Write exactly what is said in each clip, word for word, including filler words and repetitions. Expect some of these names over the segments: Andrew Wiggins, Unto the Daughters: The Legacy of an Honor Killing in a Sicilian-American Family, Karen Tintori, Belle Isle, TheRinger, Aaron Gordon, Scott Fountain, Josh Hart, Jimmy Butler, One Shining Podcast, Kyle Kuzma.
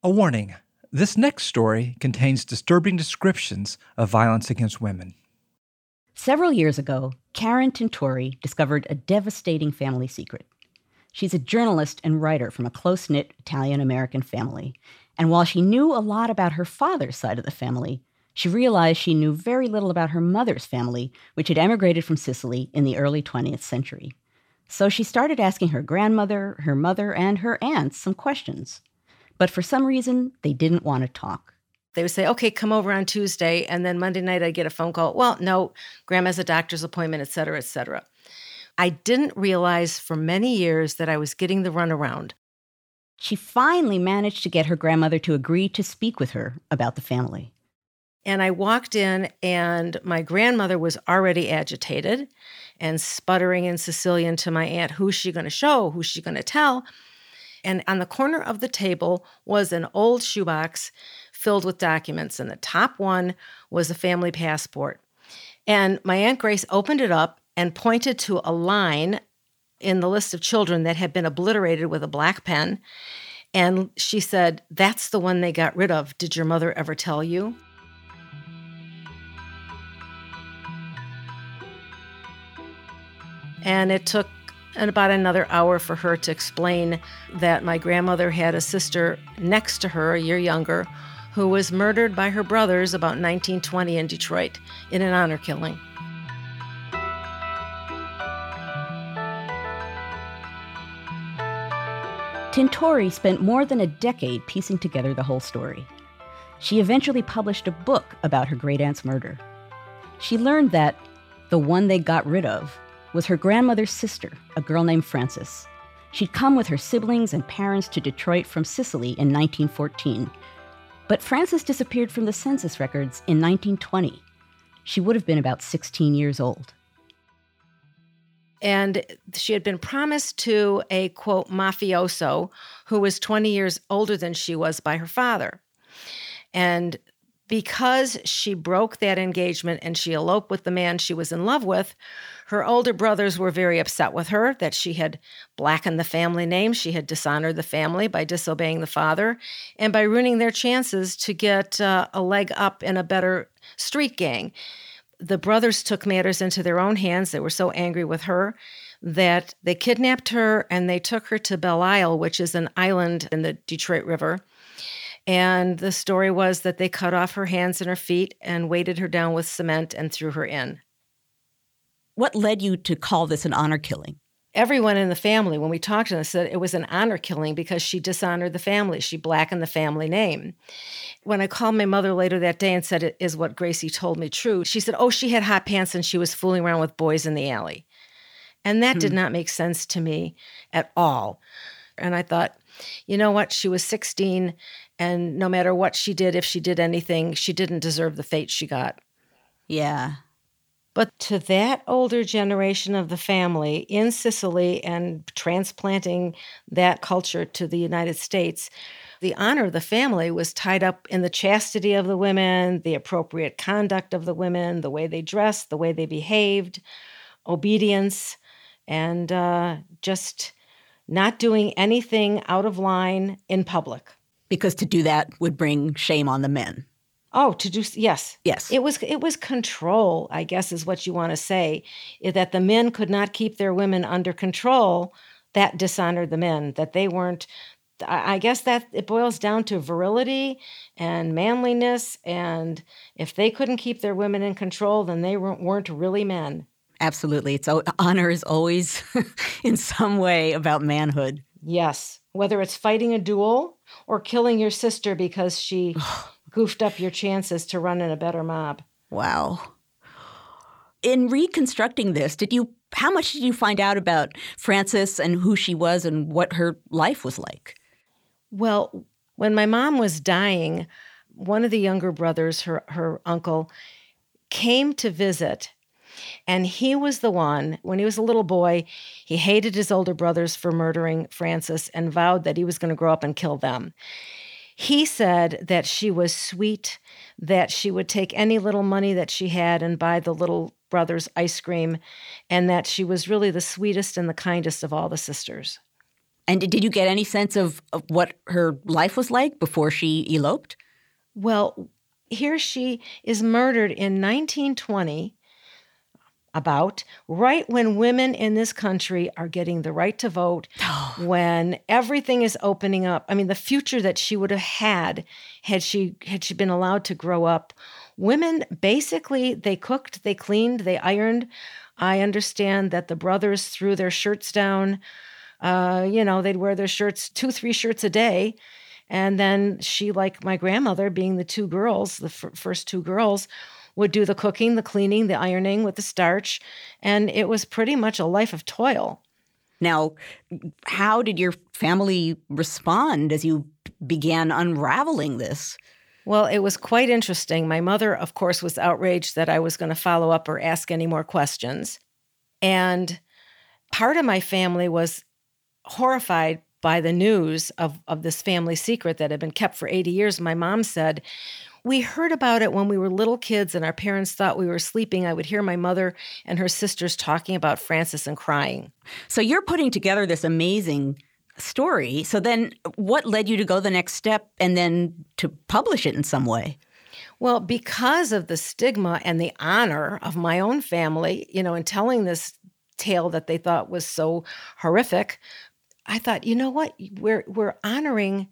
A warning, this next story contains disturbing descriptions of violence against women. Several years ago, Karen Tintori discovered a devastating family secret. She's a journalist and writer from a close-knit Italian-American family, and while she knew a lot about her father's side of the family, she realized she knew very little about her mother's family, which had emigrated from Sicily in the early twentieth century. So she started asking her grandmother, her mother, and her aunts some questions. But for some reason, they didn't want to talk. They would say, okay, come over on Tuesday, and then Monday night I'd get a phone call. Well, no, Grandma's a doctor's appointment, et cetera, et cetera. I didn't realize for many years that I was getting the runaround. She finally managed to get her grandmother to agree to speak with her about the family. And I walked in, and my grandmother was already agitated and sputtering in Sicilian to my aunt, who's she going to show, who's she going to tell? And on the corner of the table was an old shoebox filled with documents, and the top one was a family passport. And my Aunt Grace opened it up and pointed to a line in the list of children that had been obliterated with a black pen, and she said, "That's the one they got rid of. Did your mother ever tell you?" And it took And about another hour for her to explain that my grandmother had a sister next to her, a year younger, who was murdered by her brothers about nineteen twenty in Detroit in an honor killing. Tintori spent more than a decade piecing together the whole story. She eventually published a book about her great-aunt's murder. She learned that the one they got rid of was her grandmother's sister, a girl named Frances. She'd come with her siblings and parents to Detroit from Sicily in nineteen fourteen. But Frances disappeared from the census records in nineteen twenty. She would have been about sixteen years old. And she had been promised to a, quote, mafioso who was twenty years older than she was by her father. And because she broke that engagement and she eloped with the man she was in love with, her older brothers were very upset with her that she had blackened the family name, she had dishonored the family by disobeying the father, and by ruining their chances to get uh, a leg up in a better street gang. The brothers took matters into their own hands. They were so angry with her that they kidnapped her and they took her to Belle Isle, which is an island in the Detroit River. And the story was that they cut off her hands and her feet and weighted her down with cement and threw her in. What led you to call this an honor killing? Everyone in the family, when we talked to them, said it was an honor killing because she dishonored the family. She blackened the family name. When I called my mother later that day and said, it is what Gracie told me true, she said, oh, she had hot pants and she was fooling around with boys in the alley. And that hmm. did not make sense to me at all. And I thought, you know what? She was sixteen, and no matter what she did, if she did anything, she didn't deserve the fate she got. Yeah. But to that older generation of the family in Sicily and transplanting that culture to the United States, the honor of the family was tied up in the chastity of the women, the appropriate conduct of the women, the way they dressed, the way they behaved, obedience, and uh, just not doing anything out of line in public. Because to do that would bring shame on the men. Oh, to do, yes. Yes. It was it was control, I guess is what you want to say, that the men could not keep their women under control. That dishonored the men, that they weren't, I guess that it boils down to virility and manliness. And if they couldn't keep their women in control, then they weren't really men. Absolutely. It's honor is always in some way about manhood. Yes. Whether it's fighting a duel or killing your sister because she goofed up your chances to run in a better mob. Wow. In reconstructing this, did you how much did you find out about Frances and who she was and what her life was like? Well, when my mom was dying, one of the younger brothers, her her uncle, came to visit. And he was the one, when he was a little boy, he hated his older brothers for murdering Frances and vowed that he was going to grow up and kill them. He said that she was sweet, that she would take any little money that she had and buy the little brothers ice cream, and that she was really the sweetest and the kindest of all the sisters. And did you get any sense of, of what her life was like before she eloped? Well, here she is murdered in nineteen twenty, about right when women in this country are getting the right to vote, when everything is opening up. I mean, the future that she would have had had she had she been allowed to grow up. Women, basically, they cooked, they cleaned, they ironed. I understand that the brothers threw their shirts down. Uh, you know, they'd wear their shirts, two, three shirts a day. And then she, like my grandmother, being the two girls, the f- first two girls, would do the cooking, the cleaning, the ironing with the starch. And it was pretty much a life of toil. Now, how did your family respond as you began unraveling this? Well, it was quite interesting. My mother, of course, was outraged that I was going to follow up or ask any more questions. And part of my family was horrified by the news of, of this family secret that had been kept for eighty years. My mom said, we heard about it when we were little kids and our parents thought we were sleeping. I would hear my mother and her sisters talking about Frances and crying. So you're putting together this amazing story. So then what led you to go the next step and then to publish it in some way? Well, because of the stigma and the honor of my own family, you know, in telling this tale that they thought was so horrific, I thought, you know what, we're we're honoring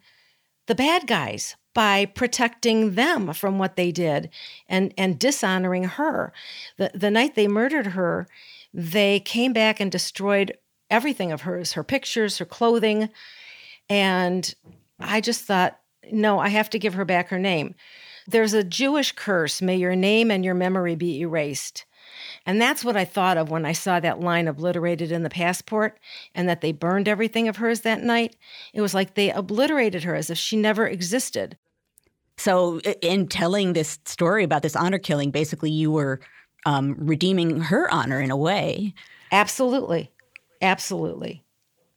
the bad guys by protecting them from what they did and, and dishonoring her. The the night they murdered her, they came back and destroyed everything of hers, her pictures, her clothing. And I just thought, no, I have to give her back her name. There's a Jewish curse, may your name and your memory be erased. And that's what I thought of when I saw that line obliterated in the passport and that they burned everything of hers that night. It was like they obliterated her as if she never existed. So in telling this story about this honor killing, basically you were um, redeeming her honor in a way. Absolutely. Absolutely.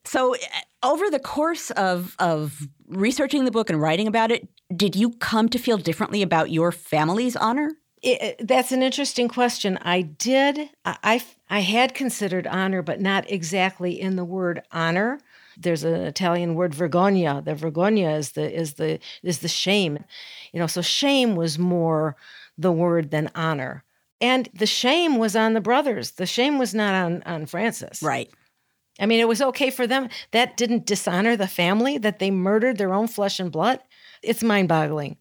So over the course of, of researching the book and writing about it, did you come to feel differently about your family's honor? It, that's an interesting question. I did. I, I had considered honor, but not exactly in the word honor. There's an Italian word, vergogna. The vergogna is the is the is the shame. You know, so shame was more the word than honor. And the shame was on the brothers. The shame was not on, on Frances. Right. I mean, it was okay for them. That didn't dishonor the family, that they murdered their own flesh and blood. It's mind-boggling.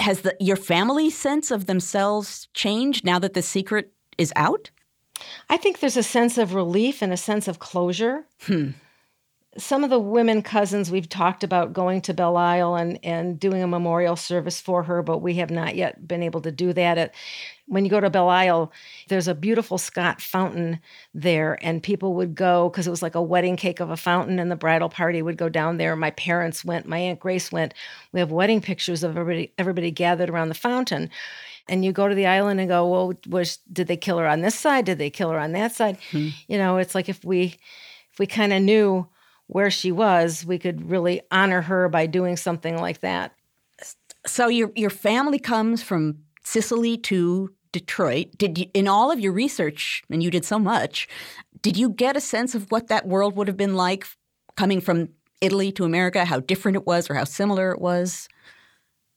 Has the, your family sense of themselves changed now that the secret is out? I think there's a sense of relief and a sense of closure. Hmm. Some of the women cousins we've talked about going to Belle Isle and, and doing a memorial service for her, but we have not yet been able to do that. It, when you go to Belle Isle, there's a beautiful Scott Fountain there, and people would go because it was like a wedding cake of a fountain, and the bridal party would go down there. My parents went. My Aunt Grace went. We have wedding pictures of everybody, everybody gathered around the fountain. And you go to the island and go, well, was, did they kill her on this side? Did they kill her on that side? Hmm. You know, it's like if we, if we kind of knew where she was, we could really honor her by doing something like that. So your your family comes from Sicily to Detroit. Did you, in all of your research, and you did so much, did you get a sense of what that world would have been like coming from Italy to America, how different it was or how similar it was?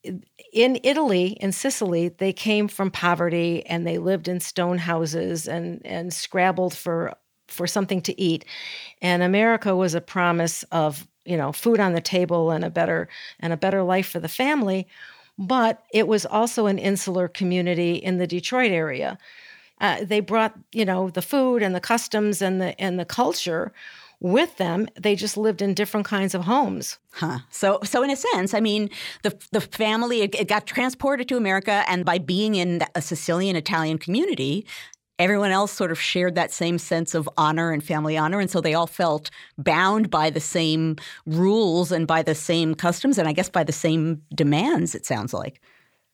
In Italy, in Sicily, they came from poverty and they lived in stone houses and, and scrabbled for for something to eat. And America was a promise of, you know, food on the table and a better and a better life for the family. But it was also an insular community in the Detroit area. Uh, they brought, you know, the food and the customs and the and the culture with them. They just lived in different kinds of homes. Huh. So so in a sense, I mean, the the family, it, it got transported to America, and by being in a Sicilian Italian community, everyone else sort of shared that same sense of honor and family honor, and so they all felt bound by the same rules and by the same customs and I guess by the same demands, it sounds like.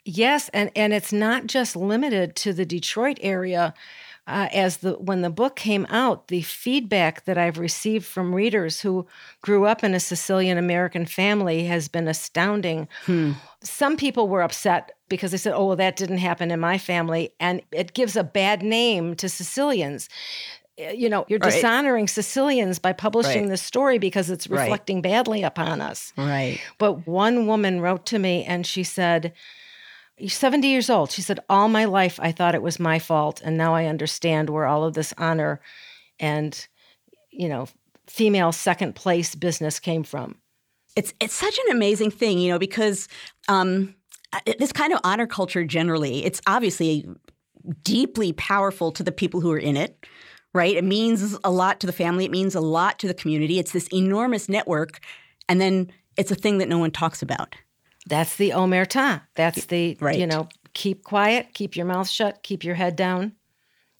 Yes, and, and it's not just limited to the Detroit area. Uh, as the when the book came out, the feedback that I've received from readers who grew up in a Sicilian-American family has been astounding. Hmm. Some people were upset because they said, oh, well, that didn't happen in my family, and it gives a bad name to Sicilians. you know, you're dishonoring right. Sicilians by publishing right. this story because it's reflecting right. badly upon us. Right. But one woman wrote to me and she said, you're seventy years old. She said, all my life I thought it was my fault. And now I understand where all of this honor and, you know, female second place business came from. It's it's such an amazing thing, you know, because um, this kind of honor culture generally, it's obviously deeply powerful to the people who are in it, right? It means a lot to the family. It means a lot to the community. It's this enormous network. And then it's a thing that no one talks about. That's the omerta. That's the, right. you know, keep quiet, keep your mouth shut, keep your head down,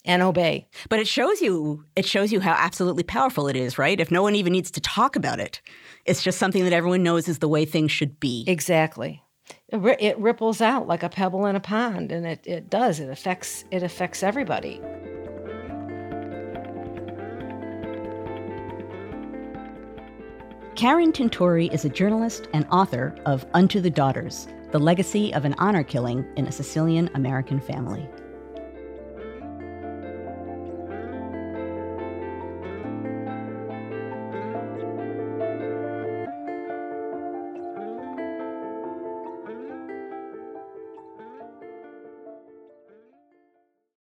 and obey. But it shows you, it shows you how absolutely powerful it is, right? If no one even needs to talk about it, it's just something that everyone knows is the way things should be. Exactly. It, it ripples out like a pebble in a pond, and it, it does. It affects, it affects everybody. Karen Tintori is a journalist and author of Unto the Daughters: The Legacy of an Honor Killing in a Sicilian-American Family.